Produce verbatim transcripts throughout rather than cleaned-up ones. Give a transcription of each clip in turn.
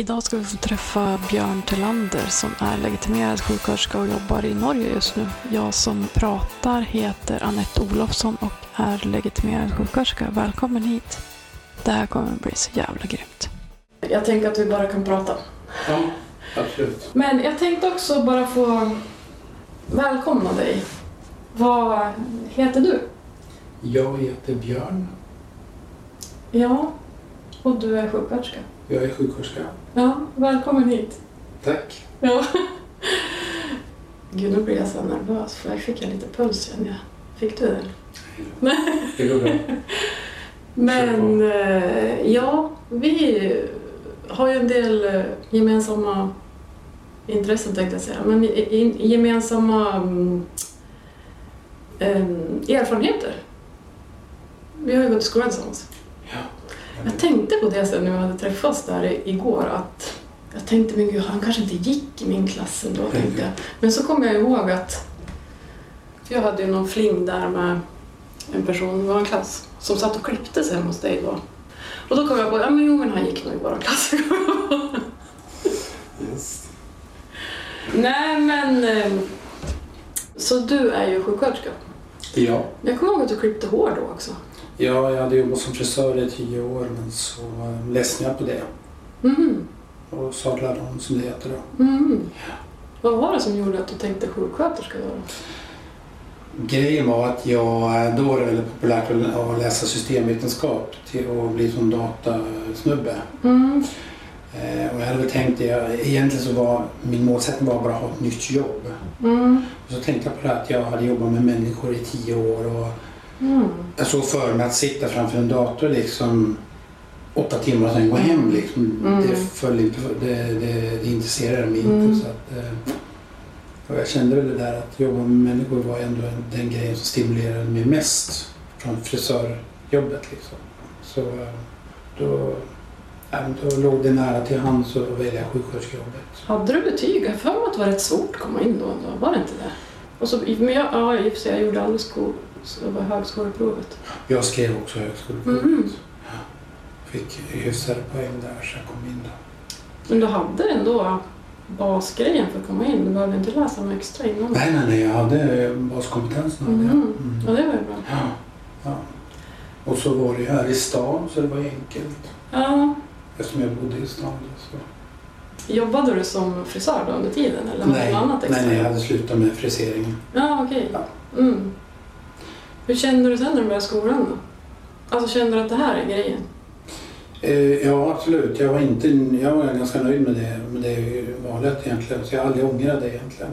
Idag ska vi få träffa Björn Thelander som är legitimerad sjuksköterska och jobbar i Norge just nu. Jag som pratar heter Aneth Olofsson och är legitimerad sjuksköterska. Välkommen hit. Det här kommer bli så jävla grymt. Jag tänker att vi bara kan prata. Ja, absolut. Men jag tänkte också bara få välkomna dig. Vad heter du? Jag heter Björn. Ja, och du är sjuksköterska. Jag är sjuksköterska. Ja, välkommen hit. Tack. Ja. Gud, då blir jag så nervös för jag fick en lite puls igen. Fick du det? Nej. Det går bra. Men ja, vi har ju en del gemensamma intressen tänkte jag säga. Men gemensamma äm, erfarenheter. Vi har ju gått i skolan tillsammans. Ja. Jag tänkte på det sen när vi hade träffats där igår att jag tänkte, men gud, han kanske inte gick i min klass ändå, tänkte jag. Men så kom jag ihåg att jag hade ju någon fling där med en person i vår klass som satt och klippte sig hos dig då. Och då kom jag på, ja men jo, men han gick nog i vår klass. Yes. Nej men, så du är ju sjuksköterska. Ja. Jag kommer ihåg att du klippte hår då också. Ja, jag hade jobbat som frisör i tio år, men så ledsnade jag på det. Mm. Och sadlade om, som det heter då. Mm. Ja. Vad var det som gjorde att du tänkte sjuksköterska då? Grejen var att jag, då var det väldigt populärt att läsa systemvetenskap och bli som datasnubbe. Mm. Och jag hade väl tänkt, egentligen så var min målsättning var bara att ha ett nytt jobb. Mm. Och så tänkte jag på det här, att jag hade jobbat med människor i tio år och mm. Jag såg för mig att sitta framför en dator liksom åtta timmar och sen gå hem liksom. Mm. Det föll inte, det, det, det intresserade mig inte. Mm. Så att, och jag kände väl det där att jobba med människor var ändå den grejen som stimulerade mig mest från frisörjobbet liksom. Så då, då låg det nära till hand så välja sjuksköterskejobbet. Hade du betyg? Jag för mig att det var rätt svårt att komma in då ändå, var det inte det? Och så, men jag, ja, jag gjorde aldrig skol, så det var högskoleprovet. Jag skrev också högskoleprovet. Mm. Fick hyfsade poäng där så jag kom in då. Men du hade ändå basgrejen för att komma in? Du behövde inte läsa något extra innan? Nej, nej, nej. Jag hade baskompetensen. Mm. Mm. Ja, det var ju bra. Ja. Ja. Och så var det ju här i stan så det var enkelt. Ja. Eftersom jag bodde i stan så. Jobbade du som frisör då under tiden? Eller nej, något annat extra? Nej, jag hade slutat med friseringen. Ja, okej. Ja. Mm. Hur kände du sen när du började skolan då? Alltså kände du att det här är grejen? Eh, ja, absolut. Jag var, inte, jag var ganska nöjd med det, med det valet egentligen. Så jag aldrig ångrade det egentligen.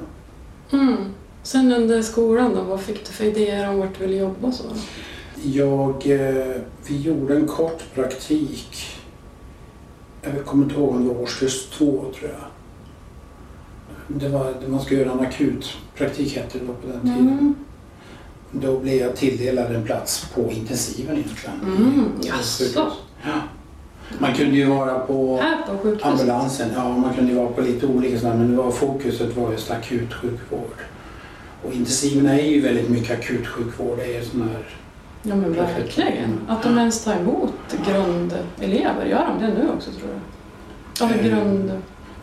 Mm. Sen under skolan då, vad fick du för idéer om vart du ville jobba så? Jag, eh, vi gjorde en kort praktik. Jag kommer inte ihåg om det var årskurs två tror jag. Det var, man skulle göra en akutpraktik hette det på den tiden. Mm. Då blev jag tilldelad en plats på intensiven egentligen. Mm, jaså. Ja. Man kunde ju vara på, på ambulansen, ja, man kunde ju vara på lite olika sådär, men det var fokuset var just akutsjukvård. Och intensiven är ju väldigt mycket akutsjukvård, det är ju sån här. Ja men verkligen, att de ens tar emot grundelever, gör de det nu också tror jag? Eller eh, grund...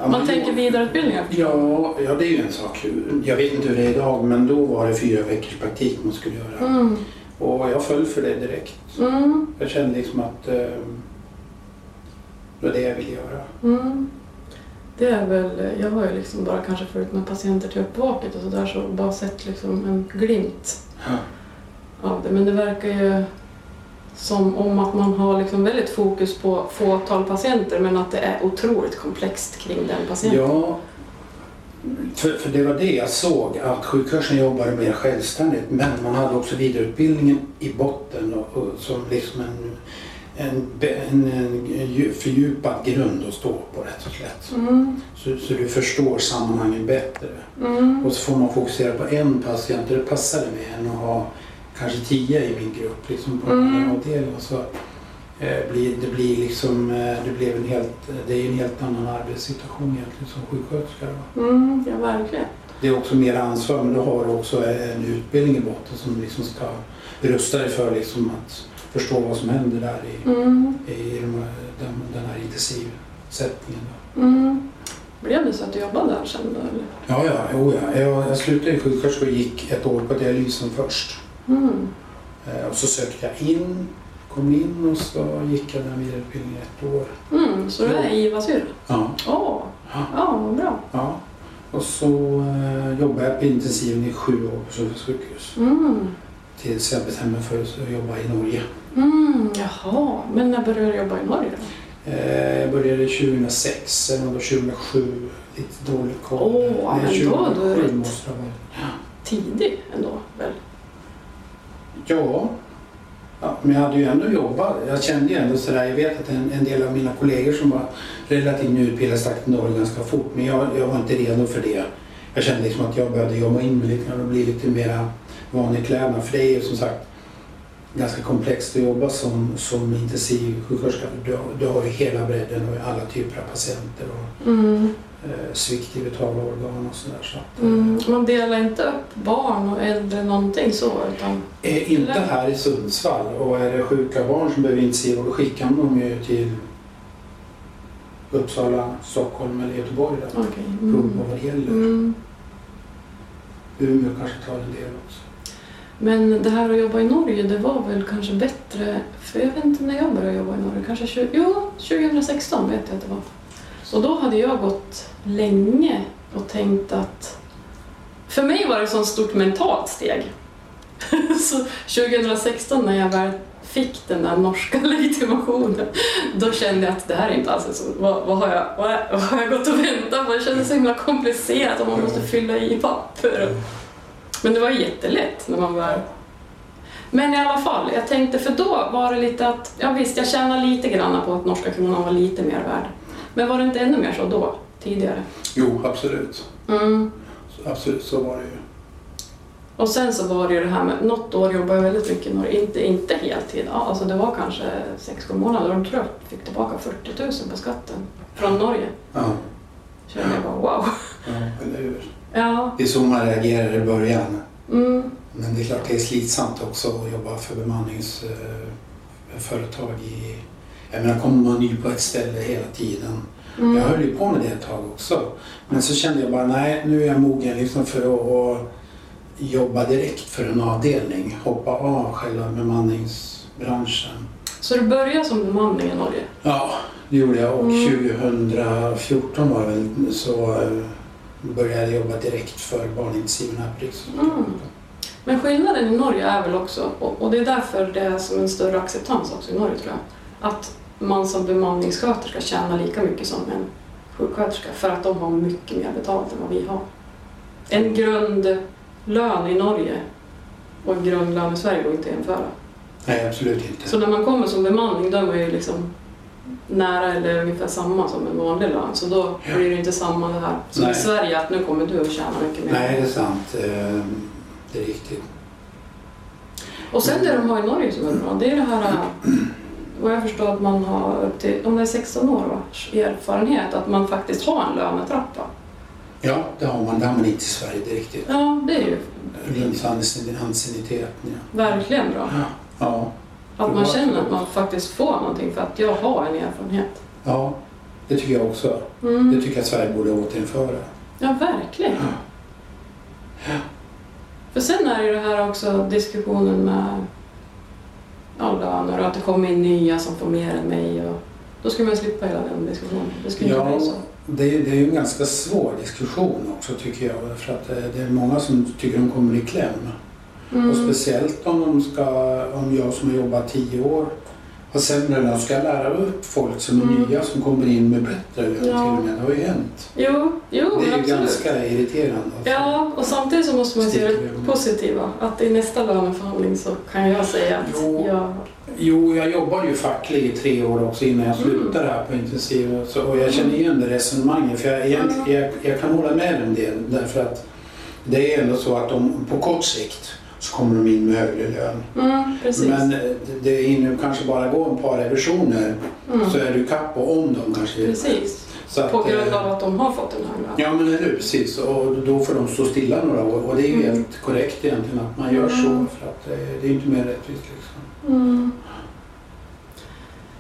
Man, man tänker vidareutbildningar? Ja, ja, det är ju en sak. Jag vet inte hur det är idag, men då var det fyra veckors praktik man skulle göra. Mm. Och jag föll för det direkt. Mm. Jag kände liksom att eh, det var det jag ville göra. Mm. Det är väl, jag har ju liksom bara kanske förut med patienter till uppvaket och sådär så bara sett liksom en glimt. Ja. Det, men det verkar ju som om att man har liksom väldigt fokus på fåtal patienter men att det är otroligt komplext kring den patienten. Ja, för, för det var det jag såg, att sjukhusen jobbade mer självständigt men man hade också vidareutbildningen i botten och, och som liksom en, en, en, en fördjupad grund att stå på rätt och slätt. Mm. Så, så du förstår sammanhangen bättre. Mm. Och så får man fokusera på en patient och det passar det med en och ha kanske tio i min grupp liksom på mm. den avdelningen så eh, blir, det blir liksom eh, det blev en helt det är en helt annan arbetssituation egentligen som sjuksköterska. Mm, ja verkligen. Det är också mer ansvar men du har också en utbildning i botten som liksom ska rusta dig för liksom att förstå vad som händer där i, mm. i, i de, den, den här intensiven. målsättningen. Mm. Blev det så att du jobbade där sen då? Eller? Ja, ja, oh, ja. Jag, jag slutade i sjuksköterska och gick ett år på dialysen först. Mm. Eh, och så sökte jag in, kom in och så gick jag den här vidareutbildningen ett år. Mm, så du är i Vasyr? Ja. Åh, oh. ja. ja, vad bra. Ja. Och så eh, jobbade jag på intensiven i sju år på Sahlgrenska sjukhus. Mm. Tills jag bestämde mig för att jobba i Norge. Mm, jaha, men när började du jobba i Norge då? Jag började tjugohundrasex, sen var det tjugohundrasju, lite dålig koll. Åh, men då var du rätt tidig ändå, väl? Ja. ja, men jag hade ju ändå jobbat. Jag kände ju ändå sådär, jag vet att en, en del av mina kollegor som var relativt nyutbildade stack till Norge ganska fort. Men jag, jag var inte redo för det. Jag kände liksom att jag började jobba in med lite och bli lite mer van i kläderna. För det är ju som sagt ganska komplext att jobba som, som intensiv sjuksköterska. Du, du har ju hela bredden och alla typer av patienter och mm. eh, svikt i vitala organ och sådär. Så att, mm. Man delar inte upp barn och äldre någonting så? Utan, eh, inte här i Sundsvall, och är det sjuka barn som behöver intensiv, då skickar de ju till Uppsala, Stockholm eller Göteborg. Okej. Mm. Prov på vad det gäller. Mm. Umeå kanske tar en del också. Men det här att jobba i Norge, det var väl kanske bättre, för jag vet inte när jag började jobba i Norge, kanske tjugo, jo, tjugosexton vet jag att det var. Och då hade jag gått länge och tänkt att, för mig var det ett sånt stort mentalt steg. Så tjugohundrasexton när jag väl fick den där norska legitimationen, då kände jag att det här är inte alls så. Vad, vad, har jag, vad, vad har jag gått och väntat på? Det kändes så himla komplicerat och man måste fylla i papper. Men det var jättelätt när man var... Men i alla fall, jag tänkte, för då var det lite att... Ja visst, jag tjänar lite grann på att norska kronan var lite mer värd. Men var det inte ännu mer så då, tidigare? Jo, absolut. Mm. Så, absolut, så var det ju. Och sen så var det ju det här med... Något år jobbade jag väldigt mycket i Norge, inte, inte heltid. Ja, alltså det var kanske sex sju månader och jag fick tillbaka fyrtio tusen på skatten från Norge. Ja. Så jag bara, wow. Ja, eller hur? Ja. Det är så man reagerar i början. Mm. Men det är klart det är slitsamt också att jobba för bemanningsföretag. I, jag menar, kommer man ny på ett ställe hela tiden. Mm. Jag höll ju på med det ett tag också. Men så kände jag bara, nej, nu är jag mogen liksom för att, att jobba direkt för en avdelning. Hoppa av själva bemanningsbranschen. Så du började som bemanning i Norge? Ja, det gjorde jag. Och mm. tjugofjorton var väl så... började jobba direkt för barnintensiven här på Rikshospitalet. Mm. Men skillnaden i Norge är väl också, och det är därför det är som en större acceptans också i Norge tror jag, att man som bemanningssköterska tjänar lika mycket som en sjuksköterska för att de har mycket mer betalt än vad vi har. En grundlön i Norge och en grundlön i Sverige går inte att jämföra. Nej, absolut inte. Så när man kommer som bemanning, då är man ju liksom... nära eller ungefär samma som en vanlig lön, så då ja. Blir det inte samma det här som i Sverige att nu kommer du att tjäna mycket mer. Nej, det är sant. Det är riktigt. Och sen det de har i Norge som är bra, det är det här, vad jag förstår, att man har upp till, om det är sexton år va, erfarenhet, att man faktiskt har en lönetrappa. Ja, det har man, det har man inte i Sverige, det är riktigt. Ja, det är ju ansinniteten, ja. Verkligen bra. Ja, ja. Att man känner att man faktiskt får någonting för att jag har en erfarenhet. Ja, det tycker jag också. Mm. Det tycker jag Sverige borde återinföra. Ja, verkligen. Ja. Ja. För sen är ju det här också diskussionen med alla när att det kommer in nya som får mer än mig. Och då ska man slippa hela den diskussionen. Det skulle ja, inte bli så. Det är, det är ju en ganska svår diskussion också tycker jag. För att det är många som tycker de kommer i kläm. Mm. Och speciellt om, de ska, om jag som har jobbat tio år har sämre när jag ska lära upp folk som är mm. nya som kommer in med bättre lön ja. Till och med. Det har ju hänt. Jo, jo, det är ju absolut. Ganska irriterande. Alltså. Ja, och samtidigt så måste man se det positiva. Att i nästa löneförhandling så kan jag säga att jo, jag... Jo, jag jobbade ju facklig i tre år också innan jag slutade mm. här på intensiv. Så, och jag känner igen det resonemanget för jag, jag, jag, jag kan hålla med om det. Därför att det är ändå så att de på kort sikt... så kommer de in med högre lön. Mm, men det inne kanske bara går ett par revisioner mm. så är du kapp och om dem kanske. Precis, så att, på grund av att de har fått en högre lön. Ja men eller, precis, och då får de stå stilla några år och det är ju mm. helt korrekt egentligen att man gör mm. så för att det är inte mer rättvist liksom. Mm.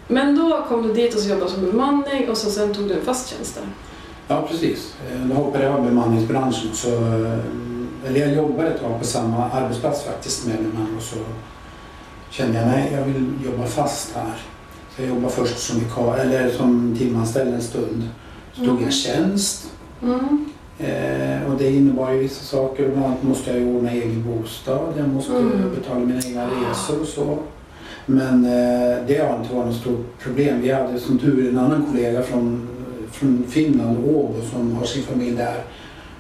Men då kom du dit och så jobbade som bemanning och så sen tog du en fast tjänst där. Ja, precis. Då hoppade jag av bemanningsbranschen. Så, eller jag jobbade ett tag på samma arbetsplats faktiskt med bemanning och så kände jag nej, jag vill jobba fast här. Så jag jobbade först som, eller som timanställd en stund. Så mm. tog jag tjänst. Mm. Eh, och det innebar ju vissa saker. Bland annat måste jag ordna egen bostad. Jag måste mm. betala mina egna resor och så. Men eh, det har inte varit något stort problem. Vi hade som tur en annan kollega från, från Finland, Åbo, som har sin familj där.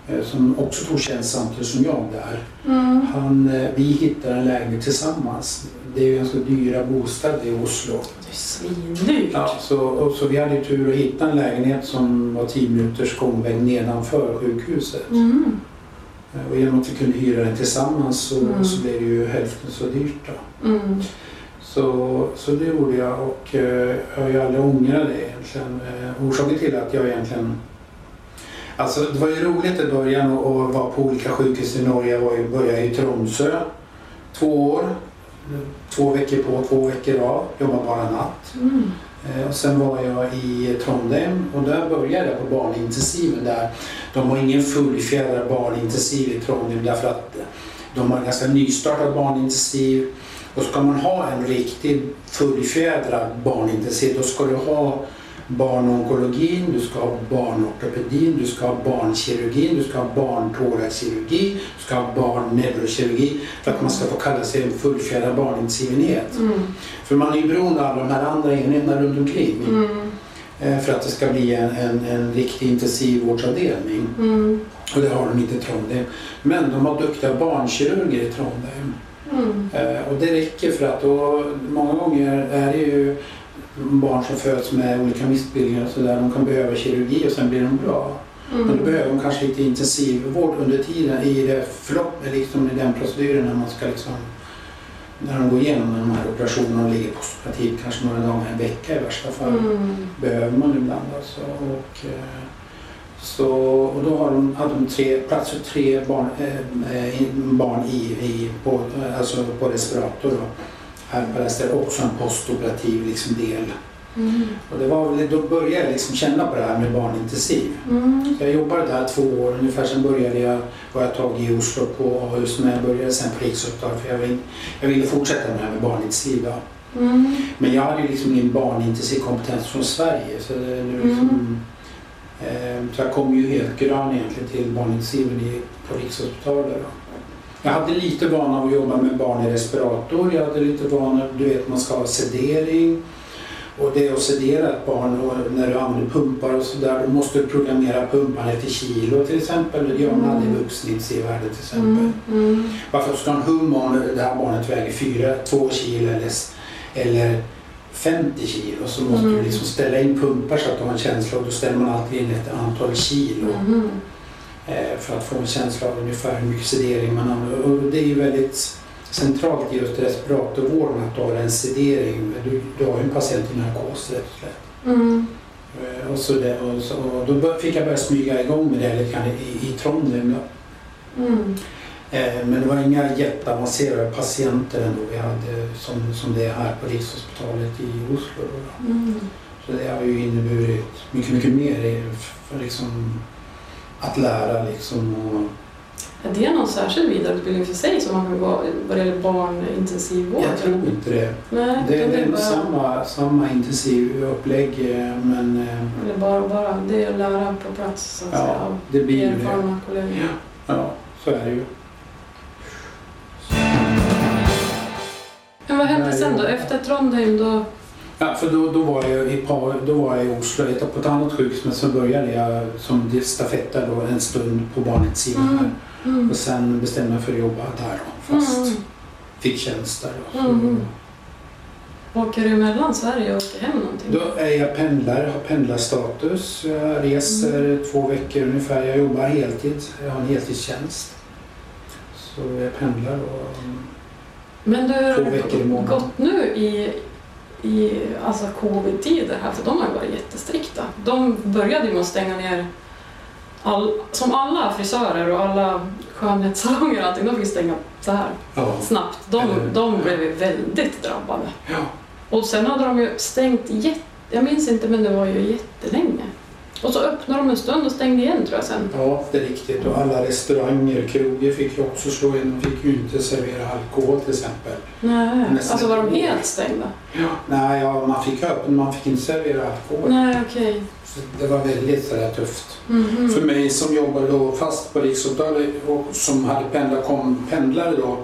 Eh, som också tog tjänst samtidigt som jag där. Mm. Han, eh, vi hittade en lägenhet tillsammans. Det är ju ganska dyra bostäder i Oslo. Det är svindyrt. Ja, så, och, så vi hade ju tur att hitta en lägenhet som var tio minuters gångväg nedanför sjukhuset. Mm. Och genom att vi kunde hyra den tillsammans så, mm. så blev det ju hälften så dyrt då. Mm. Så, så det gjorde jag och eh, jag har ju aldrig ångrat det egentligen. Eh, orsaken till att jag egentligen... Alltså det var ju roligt i början att vara på olika sjukhus i Norge. Jag började i Tromsö två år. Två veckor på, två veckor av. Jobbade bara natt. Mm. Eh, och sen var jag i Trondheim och där började jag på barnintensiven där. De har ingen fullfjädrad barnintensiv i Trondheim därför att de har en ganska nystartad barnintensiv. Och ska man ha en riktigt fullfjädrad barnintensiv då ska du ha barnonkologin, du ska ha barnortopedin, du ska ha barnkirurgin, du ska ha barntorakirurgi, du ska ha barnneurokirurgi för att man ska få kalla sig en fullfjädrad barnintensivenhet. Mm. För man är ju beroende av alla de här andra enheterna runt omkring mm. för att det ska bli en, en, en riktig intensivvårdsavdelning. Mm. Och det har de inte i Trondheim. Men de har duktiga barnkirurger i Trondheim. Mm. Och det räcker för att då, många gånger är det ju barn som föds med olika missbildningar och sådär, de kan behöva kirurgi och sen blir de bra. Mm. Men då behöver de kanske lite intensivvård under tiden i det förloppet, liksom i den proceduren när man ska liksom, när de går igenom de här operationerna och ligger postoperativt kanske några dagar, en vecka i värsta fall, mm. behöver man ibland alltså. Och, Så, och då har de, hade de tre, plats för tre barn, eh, barn i, i, på, alltså på respirator då. Här på resten också en postoperativ liksom del. Mm. Och det var väl, då började jag liksom känna på det här med barnintensiv. Mm. Jag jobbade där två år ungefär, sen började jag, var jag tag i Oslo på A H U S när jag började sen på Rikshospitalet för jag, vill, jag ville fortsätta med det här med barnintensiv då. Mm. Men jag hade ju liksom ingen barnintensiv kompetens från Sverige så det nu liksom... Mm. Så jag kom ju helt grön egentligen till barnintensiven på Rikshospitalet. Jag hade lite vana av att jobba med barn i respirator. Jag hade lite vana, du vet man ska ha sedering. Och det är att sedera ett barn och när du använder pumpar och sådär. Då måste du programmera pumparna till kilo till exempel. Det gör man aldrig vuxnintensiv-värde till exempel. Mm. Mm. Varför ska en hum om det här barnet väger fyra, två kilo eller... eller femtio kilo så måste mm. du liksom ställa in pumpar så att du har en känsla och då ställer man alltid in ett antal kilo mm. för att få en känsla av ungefär hur mycket sedering man använder. Och det är ju väldigt centralt i just respiratorvården att du har en sedering. Du, du har ju en patient i narkos rätt och slätt. Mm. Och, så det, och, så, och då fick jag börja smyga igång med det lite grann i, i Trondheim då. Mm. Men det var inga jätteavancerade patienter ändå vi hade som, som det är här på Rikshospitalet i Oslo. Då. Mm. Så det har ju inneburit mycket, mycket mer för liksom att lära. Liksom och... Är det någon särskild vidareutbildning för sig som man kan gå vad det gäller barnintensivvård? Jag tror inte det. Nej, det, det är bara... samma, samma intensiv upplägg men... Eller bara, bara, det är att lära på plats så att ja, säga, av det blir erfarna det. Kollegor. Ja, ja, så är det ju. Men vad hände sen då? Efter Trondheim då? Ja, för då, då, var jag i, då var jag i Oslo på ett annat sjukhus men så började jag som stafetta då en stund på barnintensiven mm. här. Mm. Och sen bestämde jag för att jobba där då, fast mm. fick tjänst där. Mm. Åker du mellan Sverige och åker hem någonting? Då är jag pendlar, har pendlarstatus. Jag reser mm. två veckor ungefär. Jag jobbar heltid, jag har en heltidstjänst. Så jag pendlar och... Men du har gått nu i, i alltså covid-tider här, för de har varit jättestrikta. De började ju med att stänga ner, all, som alla frisörer och alla skönhetssalonger och allting, de fick stänga så här ja. Snabbt. De, de blev väldigt drabbade. Ja. Och sen hade de ju stängt jätte, jag minns inte, men det var ju jättelänge. Och så öppnade de en stund och stängde igen, tror jag sen. Ja, det är riktigt. Och alla restauranger, kroger fick ju också slå in. De fick ju inte servera alkohol till exempel. Nej, nästan. Alltså var de helt stängda? Ja, nej, ja, man fick öppna, man fick inte servera alkohol. Nej, okej. Okay. Det var väldigt sådär tufft. Mm-hmm. För mig som jobbade då fast på Rikshospitalet och som hade pendla, kom, pendlare då,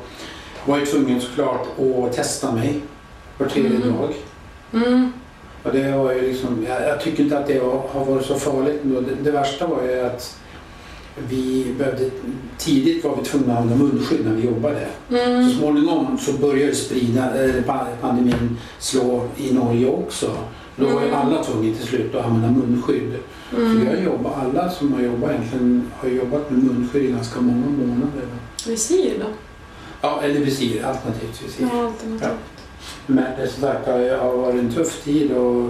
var jag tvungen såklart att testa mig var tredje mm. dag. Mm. Och det var ju liksom, jag, jag tycker inte att det var, har varit så farligt. Det, det värsta var ju att vi behövde, tidigt var vi tvungna att använda munskydd när vi jobbade. Mm. Så småningom så började sprida, pandemin slå i Norge också. Då var ju alla tvungna till slut att använda munskydd. Mm. Så jag jobbar, alla som har jobbat egentligen har jobbat med munskydd i ganska många månader. Visir då? Ja, eller visir, alternativt visir. Ja, alternativt. Ja. Men det är så sagt, det har varit en tuff tid och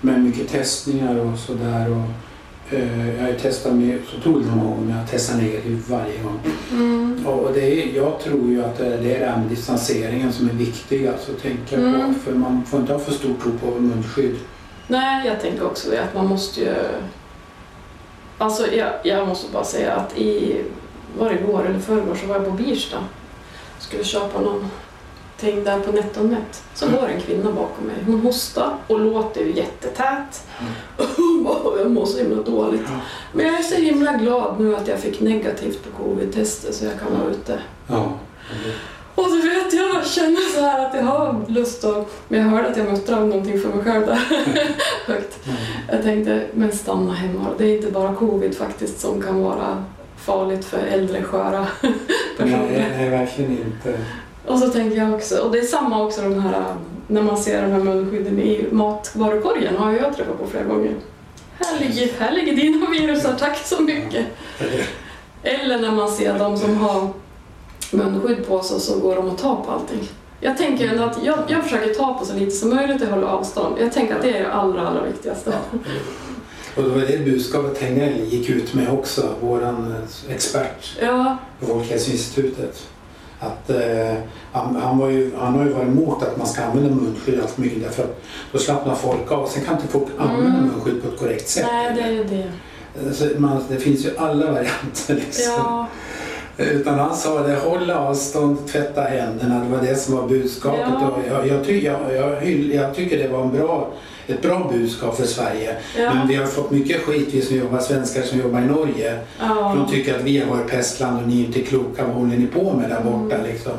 med mycket testningar och sådär. Och, eh, jag har ju testat mig så otroligt många gånger, men jag testar negativt varje gång. Mm. Och, och det är, jag tror ju att det är den distanseringen som är viktig att alltså, tänka mm. på. För man får inte ha för stor tro på munskydd. Nej, jag tänker också det, att man måste ju... Alltså jag, jag måste bara säga att i varje år eller förrgår så var jag på Birsta. Skulle köpa någon... Tänk där på NetOnNet. Så var en kvinna bakom mig. Hon hostade och låter ju jättetät. Och jag mår så himla dåligt. Men jag är så himla glad nu att jag fick negativt på covid-testet så jag kan vara ute. Ja. Och så vet jag, jag känner så här att jag har lust att... Men jag hörde att jag måste dra någonting för mig själv där. Högt. Jag tänkte, men stanna hemma. Det är inte bara covid faktiskt som kan vara farligt för äldre sköra personer. Nej, nej, verkligen inte. Och så tänker jag också, och det är samma också de här, när man ser de här munskydden i matvarukorgen har jag träffat på flera gånger. Här ligger, här ligger dina virusar, tack så mycket. Eller när man ser de som har munskydd på sig så går de och tar på allting. Jag tänker ändå att jag, jag försöker ta på så lite som möjligt och hålla avstånd. Jag tänker att det är det allra, allra viktigaste. Och det var det budskapet Tengel gick ut med också, vår expert ja. på Folkhälsoinstitutet. Att, eh, han, han, var ju, han har ju varit emot att man ska använda munskydd allt mycket därför att då slappnar folk av. Sen kan inte folk använda mm. munskydd på ett korrekt sätt. Nej, det är ju det. Så man, det finns ju alla varianter liksom. Ja. Utan han sa det, hålla avstånd, tvätta händerna. Det var det som var budskapet. Ja. Jag, jag, ty, jag, jag, jag tycker det var en bra, ett bra budskap för Sverige. Ja. Men vi har fått mycket skit, vi som jobbar, svenskar som jobbar i Norge. Ja. De tycker att vi har varit pestland och ni är inte kloka, vad håller ni på med där borta mm. liksom.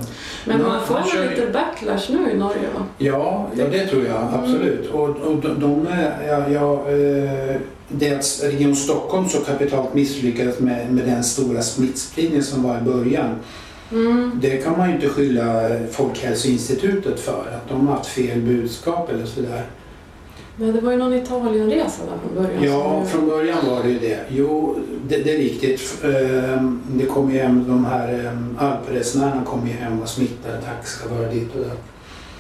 Men man, man får man kör... lite backlash nu i Norge va? Ja, ja det tror jag, absolut. Mm. Och, och de, de är... Ja, ja, eh... dels Region Stockholm så kapitalt misslyckades med, med den stora smittspridningen som var i början. Mm. Det kan man ju inte skylla Folkhälsoinstitutet för, att de har haft fel budskap eller sådär. Men det var ju någon Italienresa där från början. Ja, från början var det ju det. Jo, det, det är riktigt. Det kom ju hem, de här alpresenärerna kom ju hem och smittade taxichaufförer dit och där.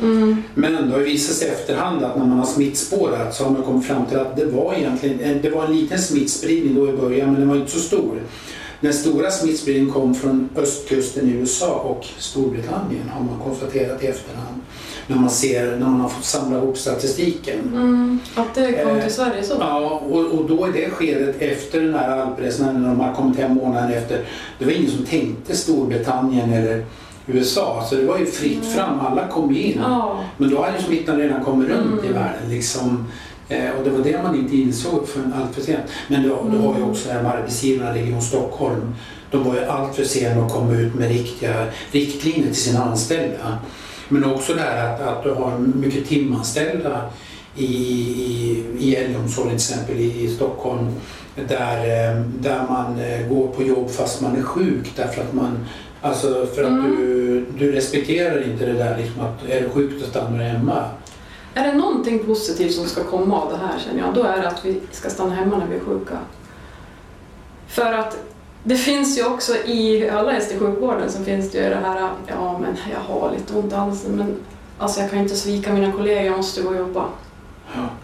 Mm. Men det har visat sig i efterhand att när man har smittspårat så har man kommit fram till att det var egentligen det var en liten smittspridning då i början, men den var inte så stor. Den stora smittspridningen kom från östkusten i U S A och Storbritannien har man konstaterat i efterhand. När man ser, när man har fått samla ihop statistiken. Mm, att det kom till Sverige så? Eh, ja, och, och då är det skedet efter den här alpresan när de har kommit hem månaden efter. Det var ingen som tänkte Storbritannien eller U S A, så det var ju fritt mm. fram, alla kom in. Ja. Men då hade ju smittan redan kommit runt mm. i världen liksom. Eh, och det var det man inte insåg förrän allt för sent. Men då, mm. då var ju också det här med arbetsgivarna i Region Stockholm. De var ju allt för sena att komma ut med riktiga riktlinjer till sina anställda. Men också det här att, att du har mycket timanställda i, i, i äldreomsorgen till exempel i, i Stockholm. Där, där man går på jobb fast man är sjuk därför att man alltså för att mm. du, du respekterar inte det där liksom att är du sjuk då stannar hemma. Är det någonting positivt som ska komma av det här känner jag, då är det att vi ska stanna hemma när vi är sjuka. För att det finns ju också i alla i sjukvården så finns det ju det här ja men jag har lite ont i halsen men alltså jag kan inte svika mina kollegor, jag måste gå och jobba.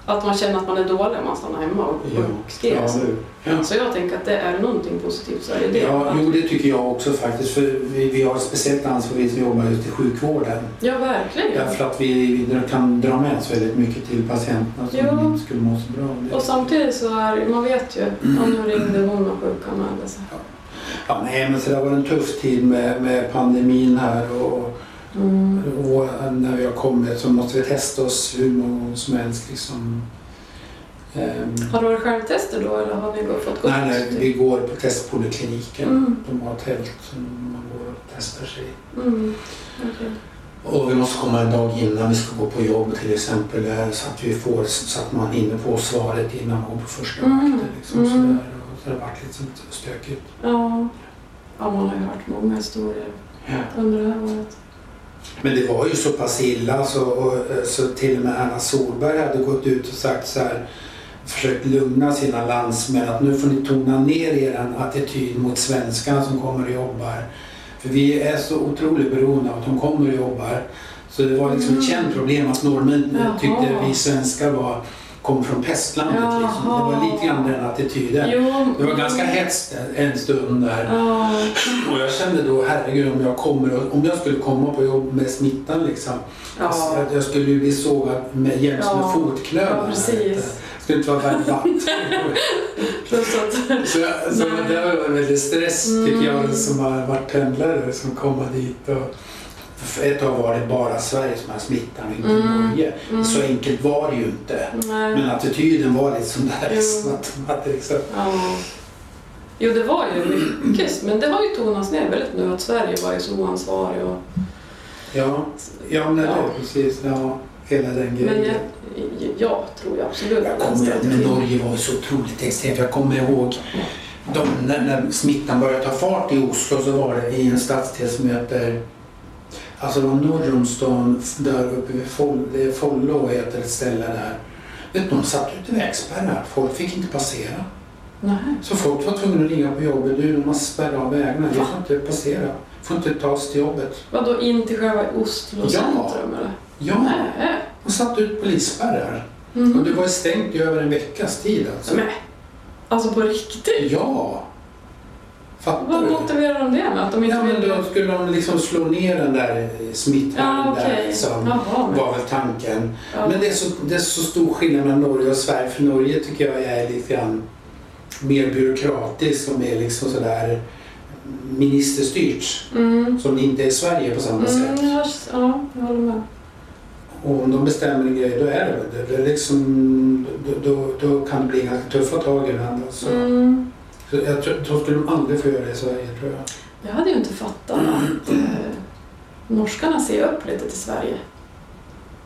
Att man känner att man är dålig om man stannar hemma och sjukskriver ja, sig. Ja, ja. Så jag tänker att det är någonting positivt så är det. Ja, jo, det tycker jag också faktiskt. För vi, vi har ett speciellt ansvar för vi som jobbar ute i sjukvården. Ja, verkligen. Därför att vi kan dra med oss väldigt mycket till patienterna som ja. inte skulle må så bra om det. Och samtidigt så är, man vet ju om de ringde hon och sjukan eller så. Ja. Ja, nej, men så det var en tuff tid med, med pandemin här och... Mm. Och när vi har kommit så måste vi testa oss hur många som helst liksom. Um... Har du varit självtester då eller har vi gått fått gå? Nej, nej, vi går på testpolikliniken. Mm. De har tält som man går och testar sig. Mm. Okay. Och vi måste komma en dag innan vi ska gå på jobb till exempel så att vi får så att man hinner på svaret innan man går på första mm. akten liksom mm. sådär. Och så det har varit lite stökigt. Ja. Ja, man har ju hört många historier ja. under det här året. Men det var ju så pass illa så, och, så till och med Anna Solberg hade gått ut och sagt så här, försökt lugna sina landsmän att nu får ni tona ner er attityd mot svenskarna som kommer och jobbar. För vi är så otroligt beroende av att de kommer och jobbar. Så det var liksom mm. ett känt problem att norrmän tyckte vi svenskar var, kom från pestlandet. Liksom. Det var lite grann den attityden. Jo. Det var ganska hetskt en stund där. Ja. Och jag kände då, herregud, om jag, kommer, om jag skulle komma på jobb med smittan liksom. Ja. Alltså, att jag skulle ju bli sågad med hjälp ja. med fotklövar. Ja, det skulle inte vara värt vatt. så så det var väldigt stress mm. tycker jag som har varit pendlare som kommer dit och... För ett tag var det bara Sverige som hade smittan, inte mm. Norge. Mm. Så enkelt var det ju inte. Nej. Men attityden var lite som där. Jo. Att, att liksom. ja. Jo, det var ju mycket. Men det har ju tonats ner väldigt nu att Sverige var ju så oansvarig. Och... Ja, ja, men ja. Det, precis. Ja, hela den grejen. Men jag, jag tror jag absolut. Jag kommer, men Norge var så otroligt extremt. Jag kommer ihåg... De, när, när smittan började ta fart i Oslo så var det i en stadsdel som heter... Alltså det var norr om stan, där uppe vid Foll, Follo heter ett ställe där. Vet du, de satt ut i vägspärrar. Folk fick inte passera. Nej. Så folk var tvungna att ligga på jobbet. Du, man spärrar av vägarna. Du får inte passera. Får inte ta oss till jobbet. Vadå, in till själva Oslo ja. centrum eller? Ja. Nej. De satt ut polisspärrar. Mm. Och det var stängt i över en veckas tid alltså. Men, alltså på riktigt? Ja. Vad motiverar de det med? Att de inte ja, vill... Då skulle de liksom slå ner den där smittan ja, okay. där som Aha, men... var väl tanken. Ja. Men det är, så, det är så stor skillnad mellan Norge och Sverige. För Norge tycker jag är lite grann mer byråkratisk och mer liksom sådär ministerstyrt. Mm. Som inte är Sverige på samma mm, sätt. Jag, ja, jag håller med. Och om de bestämmer en grej, då är det väl det. det liksom, då, då, då kan det bli ganska tuffa tag i varandra. Så. Mm. Så jag tror, tror skulle de aldrig få göra det i Sverige, tror jag. Jag hade ju inte fattat att eh, norskarna ser upp lite till Sverige.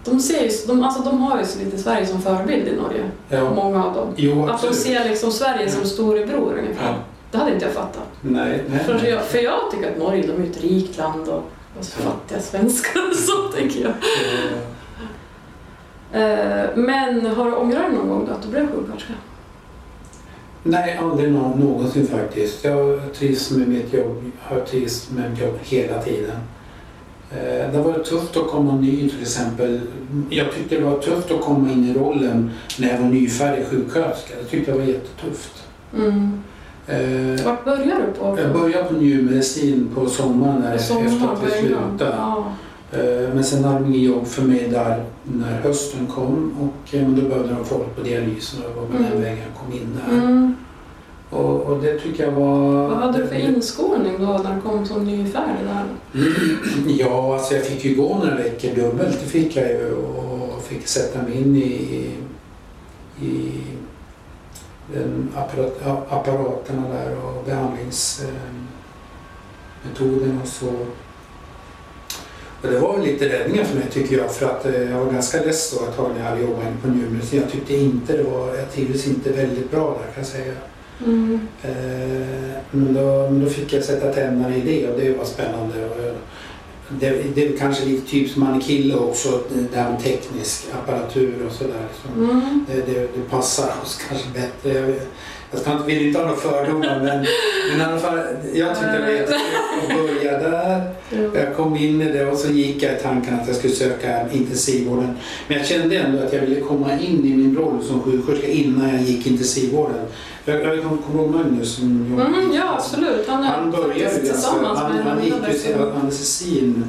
De, ser ju, de, alltså, de har ju så lite Sverige som förebild i Norge. Ja. Många av dem. Jo, att de ser liksom Sverige ja. som storebror ungefär. Ja. Det hade inte jag fattat. Nej, nej, för, jag, för jag tycker att Norge de är ett rikt land och, och så fattiga svenskar och så tänker jag. Ja. Eh, men har du ångrat någon gång då att du blev sjuksköterska? Nej, aldrig någon, någonsin faktiskt. Jag trivs med mitt jobb, har trivs med mitt jobb hela tiden. Eh, det var tufft att komma ny till exempel. Jag tyckte det var tufft att komma in i rollen när jag var nyfärdig sjuksköterska. Jag tyckte det var jättetufft. Mm. Eh, Vart började du på? Jag började på njurmedicin på sommaren när sommar, efter att vi slutade. Ja. Eh, men sen hade jag ingen jobb för mig där när hösten kom och eh, då behövde de folk på dialysen och var på mm. den vägen jag kom in där. Mm. Och, och det tycker jag var... Vad hade du för inskolning då när du kom som nyfärdig där? Mm. Ja, alltså jag fick ju gå några veckor dubbelt, det fick jag ju och fick sätta mig in i, i den apparat, apparaterna där och behandlingsmetoden eh, och så. Och det var lite räddningar för mig tycker jag för att eh, jag var ganska less då ett tag när jag hade jobbat på njurmedicin. Jag tyckte inte det var, jag trivdes inte väldigt bra där kan jag säga. Mm. Eh, men, då, men då fick jag sätta tänderna i det och det var spännande. Och det, det är kanske lite typ som man kille också, det här med teknisk apparatur och sådär. Så mm. det, det, det passar oss kanske bättre. Jag, Jag ska inte vilja inte ha några fördomar, men, men i alla fall, jag tyckte jag vet att börja där. Jag kom in i det och så gick jag i tanken att jag skulle söka intensivvården. Men jag kände ändå att jag ville komma in i min roll som sjuksköterska innan jag gick intensivvården. Jag, jag kommer ihåg Magnus som jobbade. Mm, ja, absolut. Han, han började ju alltså. Han, han gick ju till anestesin.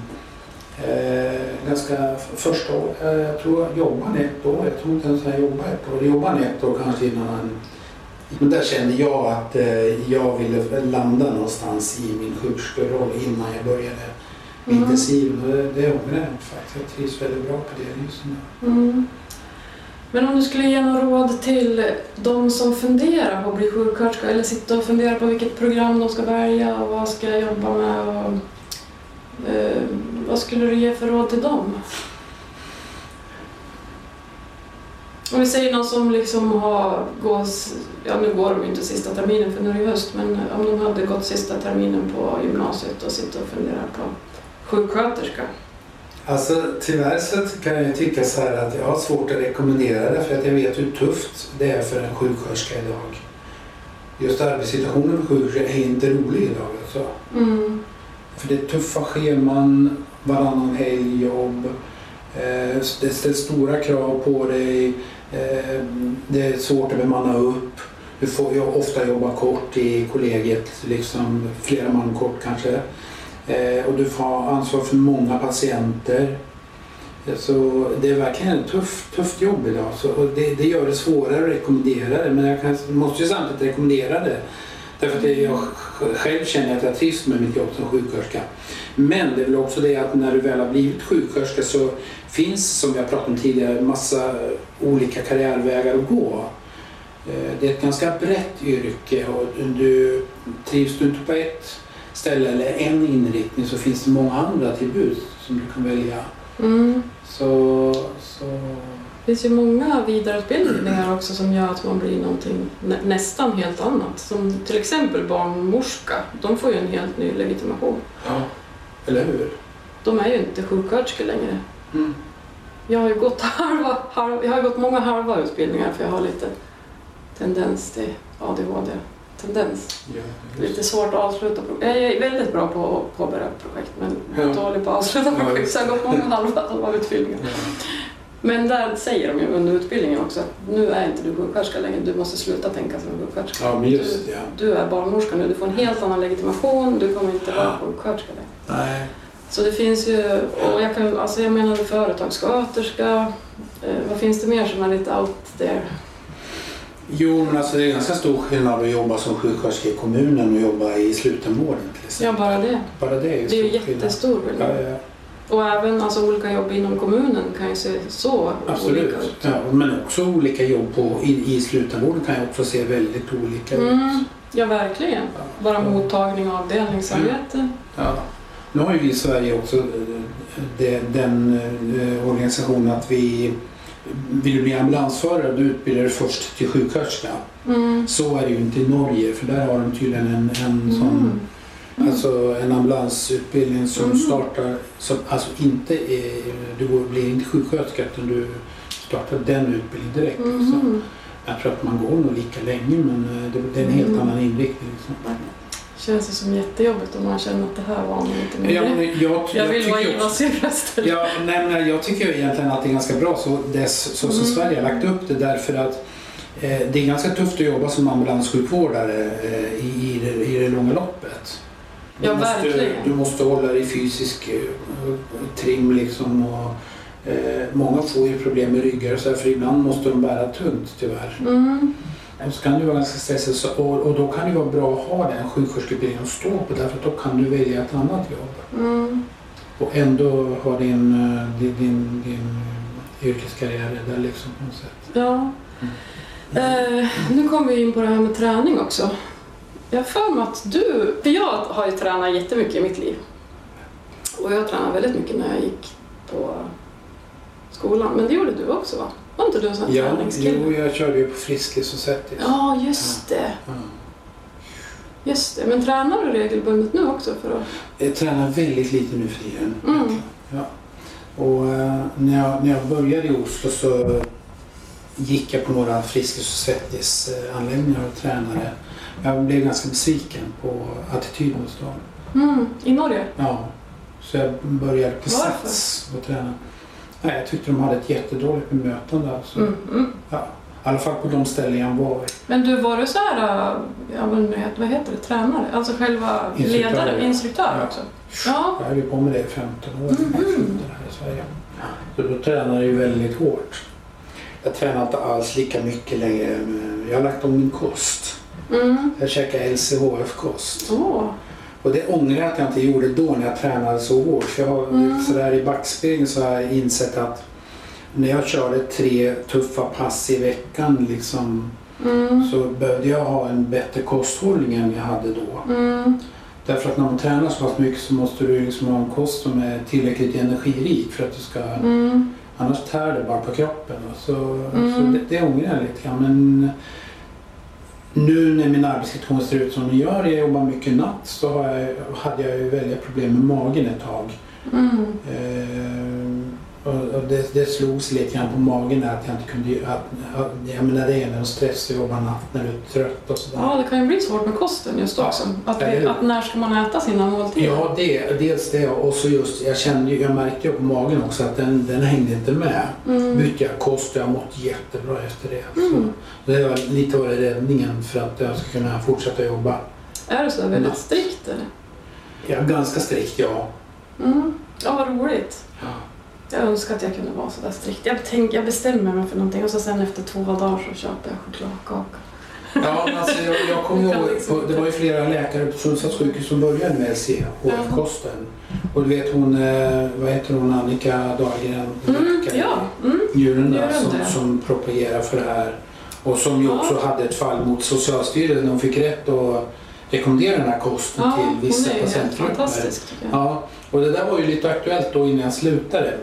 Eh, ganska första år, eh, jag tror jag jobbade ett år, jag tror inte ens jag jobbade ett år, jobbade ett år kanske innan han, men där kände jag att eh, jag ville landa någonstans i min sjuksköterskroll innan jag började med mm. intensiv, det, det är ångrar jag faktiskt, jag trivs väldigt bra på det just nu. Mm. Men om du skulle ge några råd till de som funderar på att bli sjuksköterska eller sitta och fundera på vilket program de ska välja och vad ska jag jobba med och eh, vad skulle du ge för råd till dem? Om vi säger någon som liksom har gås, ja nu går de inte sista terminen för nu är det höst, men om de hade gått sista terminen på gymnasiet och sitter och funderar på sjuksköterska. Alltså tyvärr så kan jag ju tycka så här att jag har svårt att rekommendera det för att jag vet hur tufft det är för en sjuksköterska idag. Just arbetssituationen för sjuksköterska är inte rolig idag alltså. Mm. För det är tuffa scheman, varannan helg, jobb, det ställs stora krav på dig, det är svårt att bemanna upp, du får ju ofta jobba kort i kollegiet, liksom flera man kort kanske, och du får ansvar för många patienter. Så det är verkligen ett tufft, tufft jobb idag, så det, det gör det svårare att rekommendera det, men jag kan, måste ju samtidigt rekommendera det. Därför att jag själv känner att jag trivs med mitt jobb som sjuksköterska. Men det är väl också det att när du väl har blivit sjuksköterska så finns, som jag pratade om tidigare, massa olika karriärvägar att gå. Det är ett ganska brett yrke och du trivs du inte på ett ställe eller en inriktning så finns det många andra tillbud som du kan välja. Mm. Så, så... Det finns ju många vidareutbildningar också som gör att man blir någonting nä- nästan helt annat. Som till exempel barnmorska, de får ju en helt ny legitimation. Ja, eller hur? De är ju inte sjuksköterskor längre. Mm. Jag har ju gått, halva, halva, jag har gått många halva utbildningar för jag har lite tendens till A D H D. Tendens. Ja, lite svårt att avsluta projekt. Jag är väldigt bra på att påbörja projekt men ja. dålig på att avsluta projekt så jag har gått många halva, halva utbildningar. Ja. Men där säger de ju under utbildningen också att nu är inte du sjuksköterska längre, du måste sluta tänka som sjuksköterska. Ja, men just det, ja. Du, du är barnmorska nu, du får en helt annan legitimation, du kommer inte vara sjuksköterska längre. Nej. Så det finns ju, och jag kan, alltså jag menar företagssköterska, eh, vad finns det mer som är lite out there? Jo, men alltså det är ganska stor skillnad att jobba som sjuksköterska i kommunen och jobba i slutenvården till exempel. Ja, bara det. Bara det är ju, det är ju jättestor skillnad. Ja, ja. Och även alltså, olika jobb inom kommunen kan ju se så Absolut. olika ut. Ja, men också olika jobb på, i, i slutenvården kan ju också se väldigt olika mm, ut. Ja, verkligen. Ja. Bara mottagning och avdelningsarbete. Mm. Ja. Nu har ju vi i Sverige också det, den eh, organisationen att vi vill bli ambulansförare, du utbildar först till sjuksköterska. Mm. Så är det ju inte i Norge, för där har de tydligen en, en mm. sån... Mm. Alltså en ambulansutbildning som mm. startar, som, alltså inte är, du blir inte sjuksköterska utan du startar den utbildningen direkt. Mm. Alltså. Jag tror att man går nog lika länge men det, det är en helt mm. annan inriktning. Liksom. Känns det som jättejobbigt om man känner att det här var inte mer. Ja, jag, jag, jag vill vara gymnasieröster. Ja, nej, nej, jag tycker egentligen att det är ganska bra så, dess, så som mm. Sverige har lagt upp det därför att eh, det är ganska tufft att jobba som ambulanssjukvårdare eh, i, i, det, i det långa loppet. Du, ja, måste, du måste hålla dig i fysisk trim liksom och eh, många får ju problem med ryggar och så här, för ibland måste de bära tungt tyvärr. Mm. Och så kan du vara ganska stressad så, och, och då kan det vara bra att ha den sjuksköterskeutbildningen att stå på därför att då kan du välja ett annat jobb. Mm. Och ändå ha din, din, din, din yrkeskarriär där liksom på något sätt. Ja. Mm. Eh, nu kommer vi in på det här med träning också. Jag för mig att du, för jag har ju tränat jättemycket i mitt liv och jag tränade väldigt mycket när jag gick på skolan, men det gjorde du också va? Var inte du en sån här ja, träningskille? Jo, jag körde ju på friskisocettis. Ja, just det. Ja. Just det, men tränar du regelbundet nu också? För att... Jag tränar väldigt lite nu för tiden. Mm. Ja. Och när jag, när jag började i Oslo så gick jag på några Friskis och Svettis-anläggningar och tränade. Jag blev ganska besviken på attityden hos dem. Mm, i Norge? Ja, så jag började på Sats och träna. Nej, jag tyckte de hade ett jättedåligt bemötande. Alltså. Mm, mm. Ja, i alla fall på de ställen jag var i. Men du, var du så här, ja, vad heter det, tränare? Alltså själva instruktör, ledare, instruktör ja. Också? Ja. Jag höll på med det i femton år. Mm, mm. Här i Sverige. Så då tränade jag väldigt hårt. Jag tränar inte alls lika mycket längre. Jag har lagt om min kost. Mm. Jag käkar L C H F-kost. Oh. Och det ångrar att jag inte gjorde då när jag tränade så hårt. För jag har mm. sådär i backspegeln så har jag insett att när jag körde tre tuffa pass i veckan liksom, mm. så behövde jag ha en bättre kosthållning än jag hade då. Mm. Därför att när man tränar så pass mycket så måste du liksom ha en kost som är tillräckligt energirik för att du ska... Mm. Annars tär det bara på kroppen. Så, mm. så det, det ångrar jag lite grann. Men nu när min arbetssituation ser ut som den gör, jag jobbar mycket natt, så har jag, hade jag ju väldigt problem med magen ett tag. Mm. Eh, och, och det, det slogs lite grann på magen att jag inte kunde... Att, att, jag menar det är när du stressar och jobbar natt, när du är trött och sådär. Ja, det kan ju bli svårt med kosten just också. Ja, att, vi, att när ska man äta sina måltider? Ja, det, dels det. Och så just, jag, kände, jag märkte ju på magen också att den, den hängde inte med. Mm. Bytte jag kost och jag mått jättebra efter det. Mm. Så det var lite av räddningen för att jag ska kunna fortsätta jobba. Är du så väldigt natt. Strikt eller? Ja, ganska strikt, ja. Mm. Ja, vad roligt. Ja. Jag önskar att jag kunde vara sådär strikt. Jag, tänk, jag bestämmer mig för någonting och så sen efter två dagar så köper jag chokladkaka. Ja, men alltså jag, jag kom ihåg, på, det var ju flera läkare på Sundsvalls sjukhus som började med L C H F-kosten. Och du vet hon, vad heter hon, Annika Dahlgren, mm, ja. mm. djuren där som, som propagerar för det här. Och som ju också ja. hade ett fall mot Socialstyrelsen, de fick rätt att rekommendera den här kosten ja, till vissa patientgrupper. Ja, och det där var ju lite aktuellt då innan jag slutade.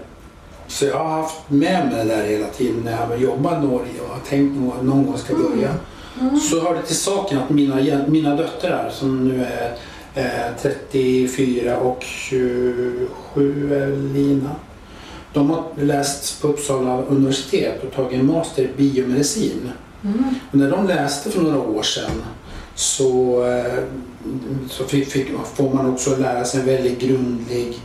Så jag har haft med mig det där hela tiden när jag har jobbat i Norge och har tänkt att någon gång ska börja. Mm. Mm. Så har det till saken att mina, mina döttrar som nu är eh, trettiofyra och tjugosju, Lina, de har läst på Uppsala universitet och tagit en master i biomedicin. Mm. Och när de läste för några år sedan så, eh, så fick, fick, får man också lära sig en väldigt grundlig...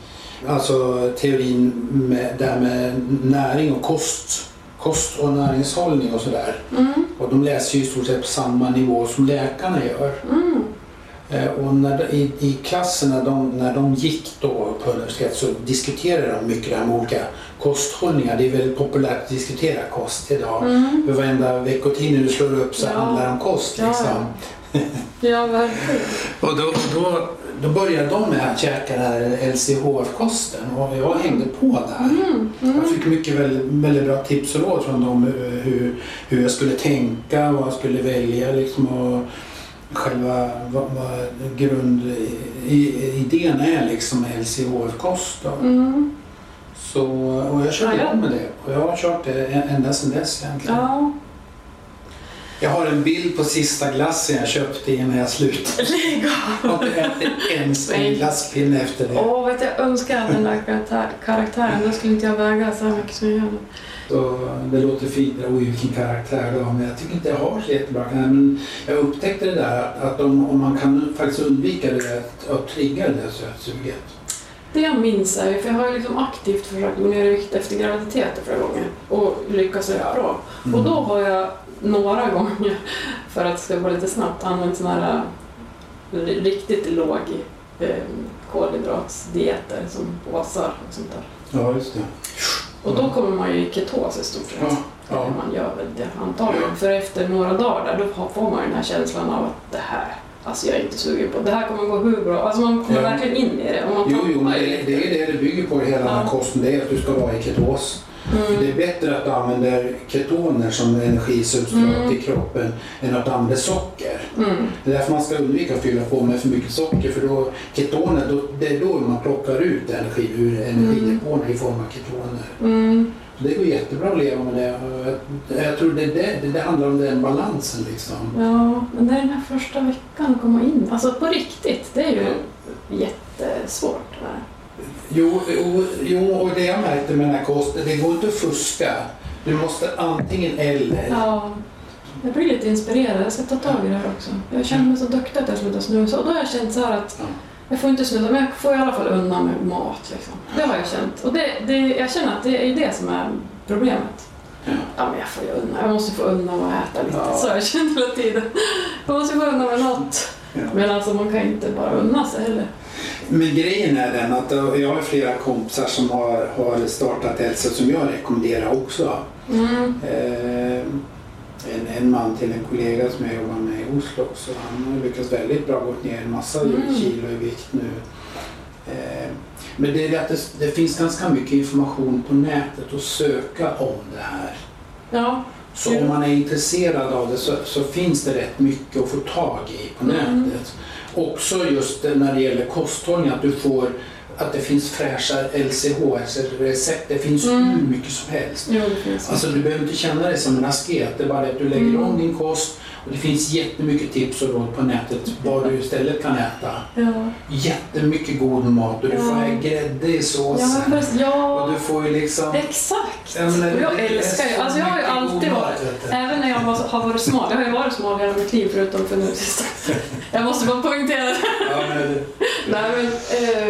Alltså teorin med, där med näring och kost, kost och näringshållning och sådär. Mm. Och de läser ju i stort sett på samma nivå som läkarna gör. Mm. Eh, och när de, i, i klassen när de, när de gick då på universitet så diskuterade de mycket det här med olika kosthållningar. Det är väldigt populärt att diskutera kost idag. Mm. För varenda veckotidning du slår upp så ja. handlar det om kost liksom. Ja, ja verkligen. Och då... då Då började de med att käka den här L C H F-kosten och jag hängde på där. Mm, mm. Jag fick mycket väldigt, väldigt bra tips och råd från dem hur, hur jag skulle tänka, vad jag skulle välja liksom, och själva vad, vad grundidén är liksom med L C H F-kost. Mm. Så, och jag körde igång med det och jag har kört det ända sedan dess egentligen. Ja. Jag har en bild på sista glassen jag köpte innan jag slutade. Lägg av! Och jag äter ens en glasspinne efter det. Åh, vet du, jag önskar att den där karaktären. Då skulle inte jag väga så här mycket som jag gör nu. Så det låter fint, och vilken karaktär då. Men jag tycker inte jag har så jättebra. Men jag upptäckte det där att om, om man kan faktiskt undvika det att trigga det där sötsuget. Det jag minns är, för jag har ju liksom aktivt försökt gå ner i vikt efter graviditet flera gånger. Och lyckas rätt bra. Mm. Och då har jag... några gånger, för att det ska gå lite snabbt, använt sådana här riktigt låg eh, kolhydratsdieter som påsar och sånt där. Ja, just det. Och då kommer man ju i ketos i stort sett. Ja, ja. Man gör väl det antagligen. För efter några dagar där, då får man den här känslan av att det här, alltså jag är inte sugen på, det här kommer gå hur bra, alltså man kommer ja. verkligen in i det. Och man jo, jo, men det, det är det det bygger på hela ja. den här kosten, det är att du ska vara i ketos. Mm. Det är bättre att du använder ketoner som energisubstrat mm. i kroppen än att du använder socker. Mm. Det är därför man ska undvika att fylla på med för mycket socker, för då ketoner, då, det är då man plockar ut energi ur energidepån i form av ketoner. Mm. Så det går jättebra att leva med det. Jag, jag tror det, det, det handlar om den balansen liksom. Ja, men det är den här första veckan att komma in. Alltså på riktigt, det är ju jättesvårt det här. Jo, jo, jo, och det jag märkte med den här kosten, det går inte att fuska. Du måste antingen eller. Ja. Jag blir lite inspirerad. Jag ska ta tag i det här också. Jag känner mig så duktig att jag slutar snusa. Och då har jag känt så här att jag får inte snusa, men jag får i alla fall undan med mat. Liksom. Det har jag känt. Och det, det, jag känner att det är det som är problemet. Ja, men jag får ju undan. Jag måste få undan och äta lite. Ja. Så jag känner hela tiden. Jag måste få undan med något. Ja. Men alltså man kan inte bara unna sig heller. Men grejen är den att jag har flera kompisar som har, har startat hälsa som jag rekommenderar också. Mm. Eh, En, en man till en kollega som jag jobbar med i Oslo, så han har lyckats väldigt bra, gått ner en massa mm. kilo i vikt nu. Eh, men det är det att det, det finns ganska mycket information på nätet att söka om det här. Ja. Så om man är intresserad av det så, så finns det rätt mycket att få tag i på mm. nätet. Också just när det gäller kosthållning, att du får att det finns fräscha L C H F-recept, det finns mm. hur mycket som helst. Jo, det finns. Alltså du behöver inte känna dig som en asket, det är bara att du lägger mm. om din kost och det finns jättemycket tips och råd på nätet vad du istället kan äta. Ja. Jättemycket god mat och du ja. får ha grädde i såsen. Ja, fast, ja. Och du får ju liksom... Exakt! Ämne, jag älskar ju, alltså jag har ju alltid varit, även när jag har varit smal, jag har ju varit smal hela mitt liv förutom för nu. Jag måste bara poängtera det. Ja, men... Nej, men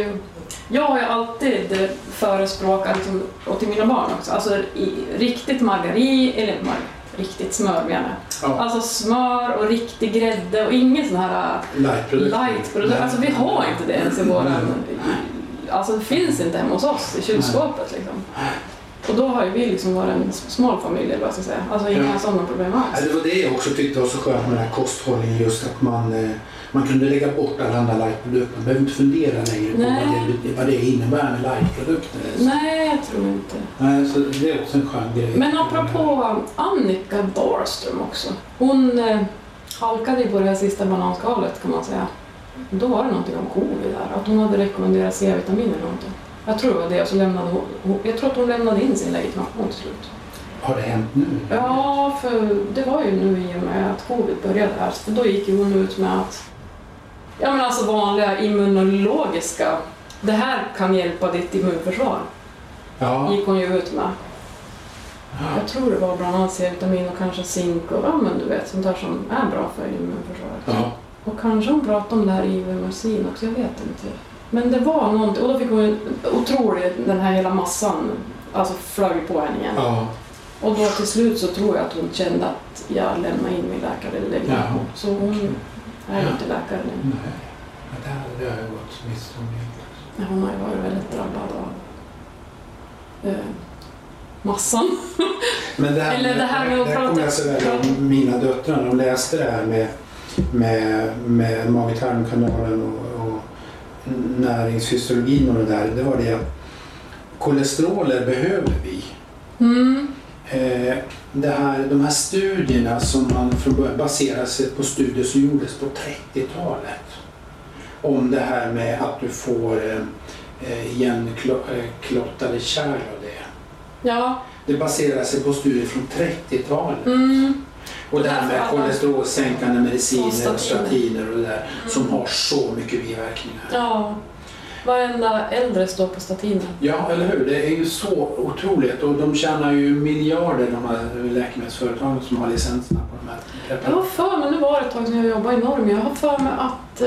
eh... jag har ju alltid förespråkat, och till mina barn också, alltså riktigt margarin, eller riktigt smör menar jag. Ja. Alltså smör och riktig grädde och ingen sån här light-produkt. Alltså vi har inte det ens i våran, alltså det finns inte hemma hos oss i kylskåpet liksom. Och då har ju vi liksom varit en smal familj, eller vad jag ska säga. Alltså inga ja. sådana problem alls. Ja, det var det jag också tyckte var så skönt med den här kosthållningen, just att man, man kunde lägga bort alla andra lightprodukter. Man behöver inte fundera längre Nej. på vad det, vad det innebär med lightprodukter. Nej, jag tror inte. Nej, så det är också en skön grej. Men apropå Annika Dahlgren också. Hon eh, halkade ju på det här sista bananskalet kan man säga. Då var det någonting om covid där, att hon hade rekommenderat C-vitamin eller någonting. Jag tror det, och så lämnade hon, jag tror att hon lämnade in sin legitimation till slut. Har det hänt nu? Ja, för det var ju nu i och med att covid började här. För då gick ju hon ut med att ja, men alltså vanliga immunologiska, det här kan hjälpa ditt immunförsvar. Ja. Gick hon ju ut med. Ja. Jag tror det var bland annat C-vitamin och kanske zink och ja, men du vet, sånt där som är bra för immunförsvaret. Ja. Och kanske hon pratade om det här i vaccin också, jag vet inte. Men det var någonting, och då fick hon otroligt, den här hela massan alltså flög på henne igen. Ja. Och då till slut så tror jag att hon kände att jag lämnade in min läkare eller läkare. Ja. Så hon är ja. inte läkare längre. Nej, men det hade jag ju gått miste om egentligen. Hon har ju varit väldigt drabbad av eh, massan. Men det här, eller det här med att prata. Det här kommer jag så väl om mina döttrar när de läste det här med, med, med mag-tarmkanalen och, och näringsfysiologin och det där, det var det att kolesteroler behöver vi. Mm. Eh, det här, de här studierna som man baserar sig på studier som gjordes på trettiotalet om det här med att du får eh, igenklottade kärl och det. Ja. Det baserar sig på studier från trettiotalet. Mm. Och det här med kolesterolsänkande mediciner och statiner och det där mm. som har så mycket biverkningar. Ja, varenda äldre står på statiner. Ja, eller hur? Det är ju så otroligt och de tjänar ju miljarder, de här läkemedelsföretagen som har licenserna på de här preparaten. Jag har för mig, nu var det ett tag sedan jag jobbade i Norge, jag har för mig att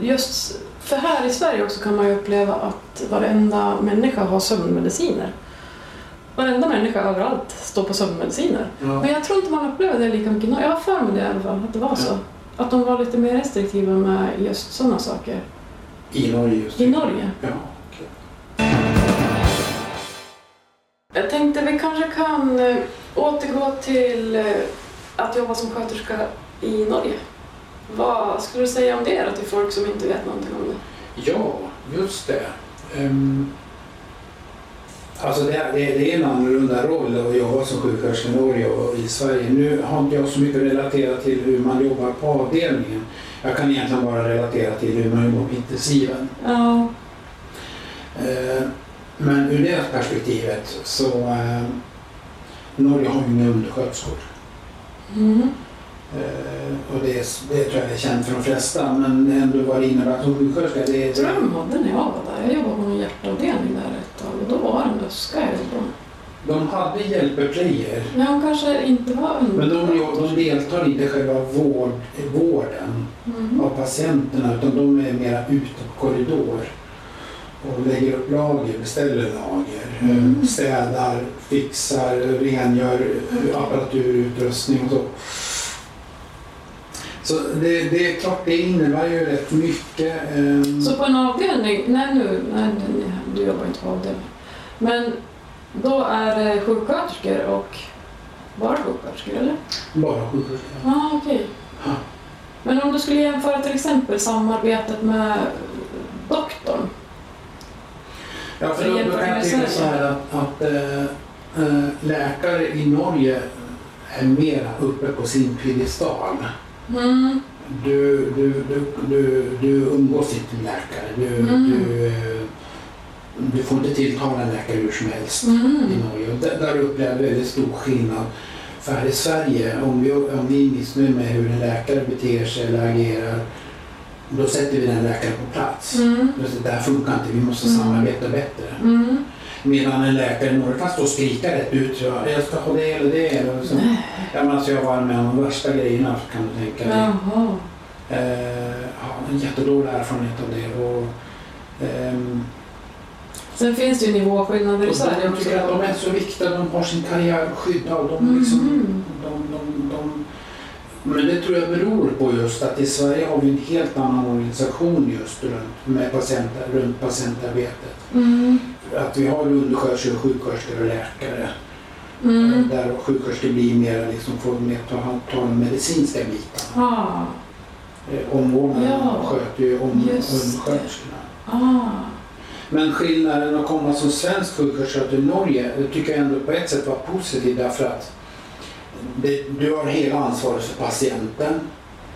just för här i Sverige också kan man ju uppleva att varenda människa har sömnmediciner. Varenda människa överallt står på sömnmediciner. Ja. Men jag tror inte man upplever det lika mycket. Jag har för mig det i alla fall, att det var så. Ja. Att de var lite mer restriktiva med just sådana saker. I Norge just I Norge. Ja, okej. Jag tänkte vi kanske kan återgå till att jobba som sköterska i Norge. Vad skulle du säga om det då till folk som inte vet någonting om det? Ja, just det. Um... Alltså det, det, det är en annorlunda roll att jobba som sjuksköterska i Norge och i Sverige. Nu har inte jag så mycket relaterat till hur man jobbar på avdelningen. Jag kan egentligen bara relatera till hur man jobbar på intensiven. Ja. Eh, men ur det perspektivet så eh, Norge har ju inga undersköterskor. Mm. Eh, och det, det tror jag är känt för de flesta, men ändå var det innebär att som sjuksköterska det är... Drömhånden är jag var där. Jag jobbade på en hjärtavdelning där. Då var det en döska. De hade hjälpeplier. Men de kanske inte var under. Men de, de deltar inte i själva vård, vården mm. av patienterna, utan de är mera ute på korridor och lägger upp lager, beställer lager, mm. städar, fixar, rengör, mm. apparatur, utrustning och så. Så det, det är klart, det innebär ju rätt mycket. Um... Så på en avdelning, nej nu, nej, nej, du jobbar inte på avdelning, men då är det sjuksköterskor och bara sjuksköterskor, eller? Bara sjuksköterskor. Ja, ah, okej. Okay. Ah. Men om du skulle jämföra till exempel samarbetet med doktorn? Ja, för då, då kan jag tänka så här att, att äh, läkare i Norge är mera uppe på sin piedestal. Mm. Du, du, du, du, du umgås inte med läkare. Du, mm. du, du får inte tilltala en läkare hur som helst mm. i Norge. Där, där uppe är det väldigt stor skillnad. För här i Sverige, om vi, om vi är missnöjda med hur en läkare beter sig eller agerar, då sätter vi den läkaren på plats. Mm. Det här funkar inte, vi måste mm. samarbeta bättre. Mm. Medan en läkare i Norge kan stå och skrika rätt ut. Jag ska ha det eller det. Eller så. Ja, men alltså jag var med om de värsta grejerna, kan du tänka dig. Jaha. Eh, ja, en jättedålig erfarenhet av det. Och, ehm, sen finns det ju nivåskillnader i Sverige. Jag tycker att de är så viktiga, de har sin karriär skyddad. De mm. liksom, de, de, de, men det tror jag beror på just att i Sverige har vi en helt annan organisation just runt, med patienter, runt patientarbetet. Mm. Att vi har undersköterskor, sjuksköterskor och läkare. Mm. Där sjuksköterskor blir mer liksom, får mer ta den medicinska biten. Ah. Omvårdnaden ja. sköter ju om undersköterskorna. Ah. Men skillnaden att komma som svensk sjuksköterska till Norge, det tycker jag ändå på ett sätt var positivt, därför att det, du har hela ansvaret för patienten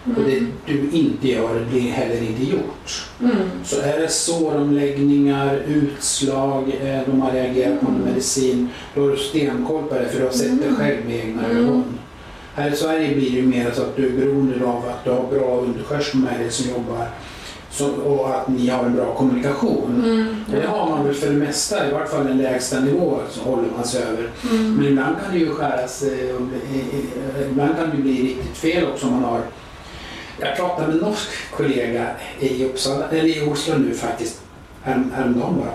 mm. och det du inte gör blir heller inte gjort. Mm. Så är det såromläggningar, utslag, de har reagerat på mm. medicin, då har du stenkoll på det för du har sett det själv med egna ögon. Mm. Här i Sverige blir det ju mer så att du är beroende av att du har bra undersköterskor med dig som jobbar så, och att ni har en bra kommunikation. Mm. Det har man väl för det mesta, i vart fall den lägsta nivå så håller man sig över. Mm. Men ibland kan det ju skäras, ibland kan det bli riktigt fel också om man har. Jag pratade med en norsk kollega i Uppsala, eller i Oslo nu faktiskt, häromdagen bara,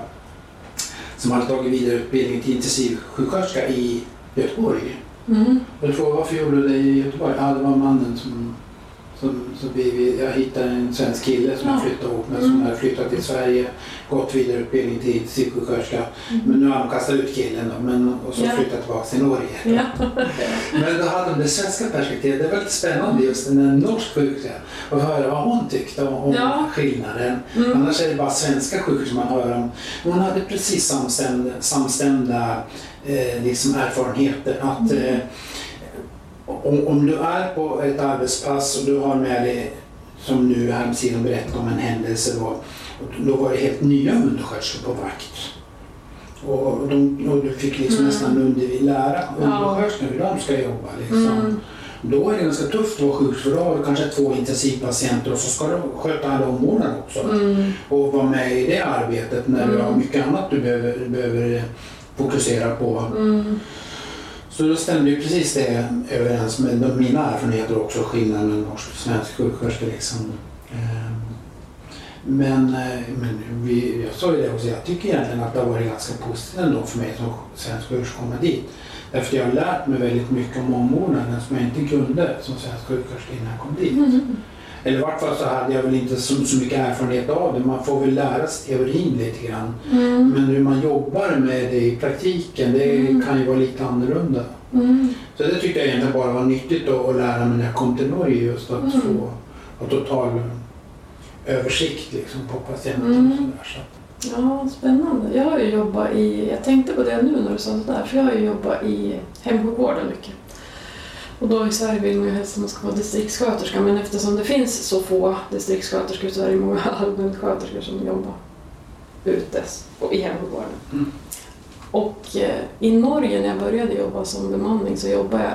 som hade tagit vidare utbildning till intensivsjuksköterska i Göteborg. Mm. Och jag frågade, varför gjorde du det i Göteborg? Ja, det var mannen som Som, så vi, jag hittade en svensk kille som ja. jag flyttade ihop med, mm. som hade flyttat till Sverige, gått vidareutbildning till psykosköterska, mm. men nu har de kastat ut killen då, men, och så ja. flyttat tillbaka till Norge. Ja. Men då hade de det svenska perspektivet, det var väldigt spännande just den norsk sjuksköterska, och höra vad hon tyckte om ja. skillnaden. Mm. Annars är det bara svenska sjuksköterskor man hör om. Hon hade precis samstämda, samstämda eh, liksom erfarenheter att mm. eh, Om, om du är på ett arbetspass och du har med dig, som nu här med sidan berättade om en händelse då, då var det helt nya undersköterskor på vakt. Och, de, och du fick liksom mm. nästan under, lära undersköterskor hur de ska jobba liksom. Mm. Då är det ganska tufft att vara sjuk, för då har du kanske två intensivpatienter och så ska du sköta alla områden också. Mm. Och vara med i det arbetet när mm. du har mycket annat du behöver, du behöver fokusera på. Mm. Så då stämde ju precis det överens med mina erfarenheter också, skillnaden mellan norsk och svensk sjuksköterska liksom. Men, men vi, jag sa ju det också, jag tycker egentligen att det har varit ganska positivt ändå för mig som svensk sjuksköterska komma dit. Därför jag har lärt mig väldigt mycket om omvårdnaden som jag inte kunde som svensk sjuksköterska innan jag kom dit. Mm. Eller i vart fall så hade jag väl inte så, så mycket erfarenhet av det. Man får väl lära sig teorin lite grann. Mm. Men hur man jobbar med det i praktiken, det mm. kan ju vara lite annorlunda. Mm. Så det tyckte jag egentligen bara var nyttigt då, att lära mig när jag kom till Norge, just att mm. få en total översikt liksom, på patienten. Mm. Och så där, så. Ja, spännande. Jag har ju jobbat i, jag tänkte på det nu när du sa sådär, för jag har ju jobbat i hemsjukvården mycket. Och då i Sverige vill man ju helst att man ska vara distriktssköterska, men eftersom det finns så få distriktssköterskor så är det många allmänsköterskor som jobbar ute och i hemsjukvården. Mm. Och eh, i Norge när jag började jobba som bemanning så jobbade jag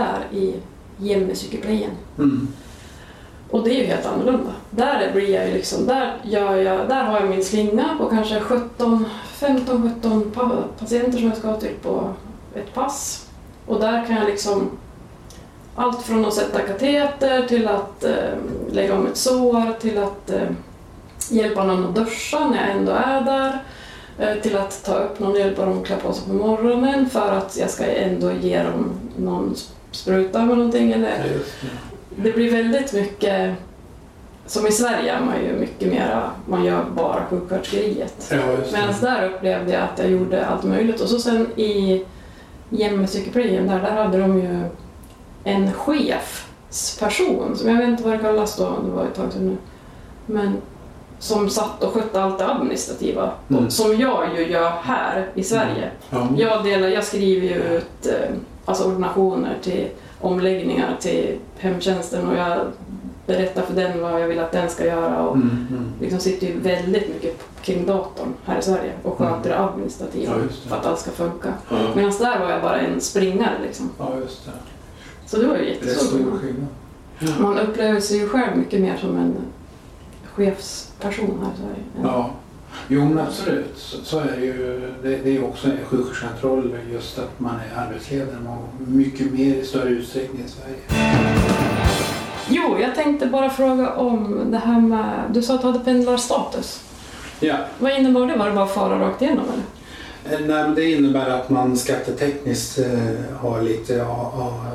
där i hjemmepsykiatrien. Mm. Och det är ju helt annorlunda. Där blir jag ju liksom, där, gör jag, där har jag min slinga på kanske sjutton, femton sjutton patienter som jag ska ha till på ett pass. Och där kan jag liksom allt från att sätta kateter till att eh, lägga om ett sår, till att eh, hjälpa någon att duscha när jag ändå är där, eh, till att ta upp någon och hjälpa dem att klä på sig på morgonen för att jag ska ändå ge dem någon spruta eller någonting. Eller. Det blir väldigt mycket, som i Sverige är man ju mycket mera, man gör bara sjuksköterskeriet. Ja, medan där upplevde jag att jag gjorde allt möjligt. Och så sen i hjemmepsykiatrin där, där hade de ju en chefsperson, som jag vet inte vad det kallas då, det var ett tag sedan nu, men som satt och skötte allt det administrativa, mm. som jag ju gör här i Sverige. Mm. Ja. Jag, delar, jag skriver ju ut alltså ordinationer till omläggningar till hemtjänsten och jag berättar för den vad jag vill att den ska göra och mm, mm. liksom sitter ju väldigt mycket kring datorn här i Sverige och sköter mm. administrativa ja, det. för att allt ska funka. Ja. Medan där var jag bara en springare liksom. Ja, just det. Så det var ju jättestor skillnad. Ja. Man upplever sig ju själv mycket mer som en chefsperson här i Sverige. Ja, jo men absolut. Så, så är det ju, det, det är också en sjukvårdskontroll just att man är arbetsledare och mycket mer i större utsträckning i Sverige. Jo, jag tänkte bara fråga om det här med, du sa att du hade pendlarstatus. Ja. Vad innebar det? Var det bara fara rakt igenom eller? Nej, det innebär att man skattetekniskt har lite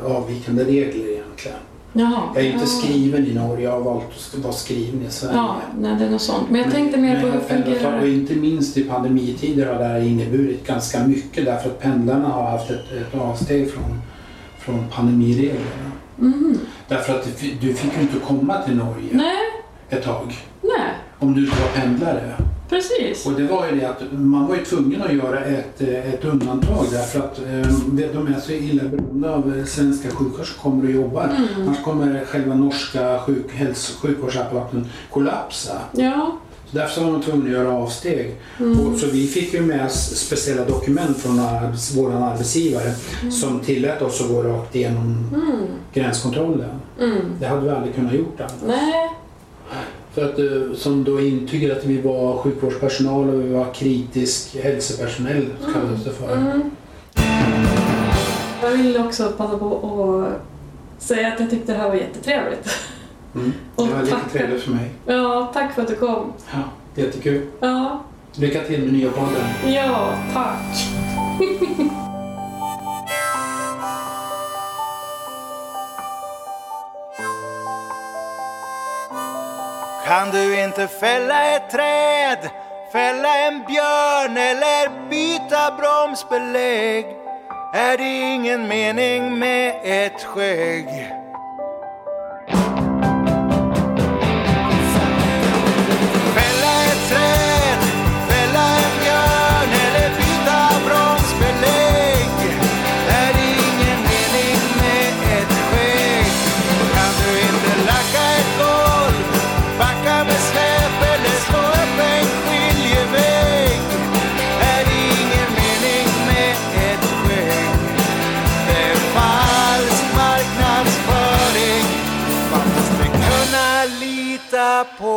avvikande regler egentligen. Jaha. Jag är inte skriven i Norge, jag har valt att vara skriven i Sverige. Ja, nej, det är något sånt. Men jag tänkte mer på hur fungerar. Och inte minst i pandemitider har det här inneburit ganska mycket därför att pendlarna har haft ett, ett avsteg från, från pandemireglerna. Mm. Därför att du fick ju inte komma till Norge nej. ett tag nej. om du inte var pendlare. Precis. Och det var ju det att man var ju tvungen att göra ett, ett undantag därför att de är så illa beroende av svenska sjukvård som kommer att jobba. Mm. Annars kommer själva norska sjuk, hälso- sjukvårdsapparaten kollapsa. Ja. Så därför var de tvungna att göra avsteg. Mm. Och så vi fick ju med speciella dokument från arbets, vår arbetsgivare mm. som tillät oss att gå rakt igenom mm. gränskontrollen. Mm. Det hade vi aldrig kunnat gjort annars. Nej. För att, som då intygade att vi var sjukvårdspersonal och vi var kritisk hälsopersonell, så kallades det för. Mm. Jag vill också passa på att säga att jag tyckte det här var jättetrevligt. Mm. Det var jättetrevligt för mig. Ja, tack för att du kom. Ja, jättekul. Ja. Lycka till med nya podden. Ja, tack. Kan du inte fälla ett träd, fälla en björn eller byta bromsbelägg, är det ingen mening med ett skägg. Fälla ett träd, fälla en björn eller byta bromsbelägg, är det ingen mening med ett skägg. Kan du inte lacka ett golv, backa med släp eller slå upp en skiljeväg, är det ingen mening med ett skägg. Det är falsk marknadsföring, man måste kunna lita på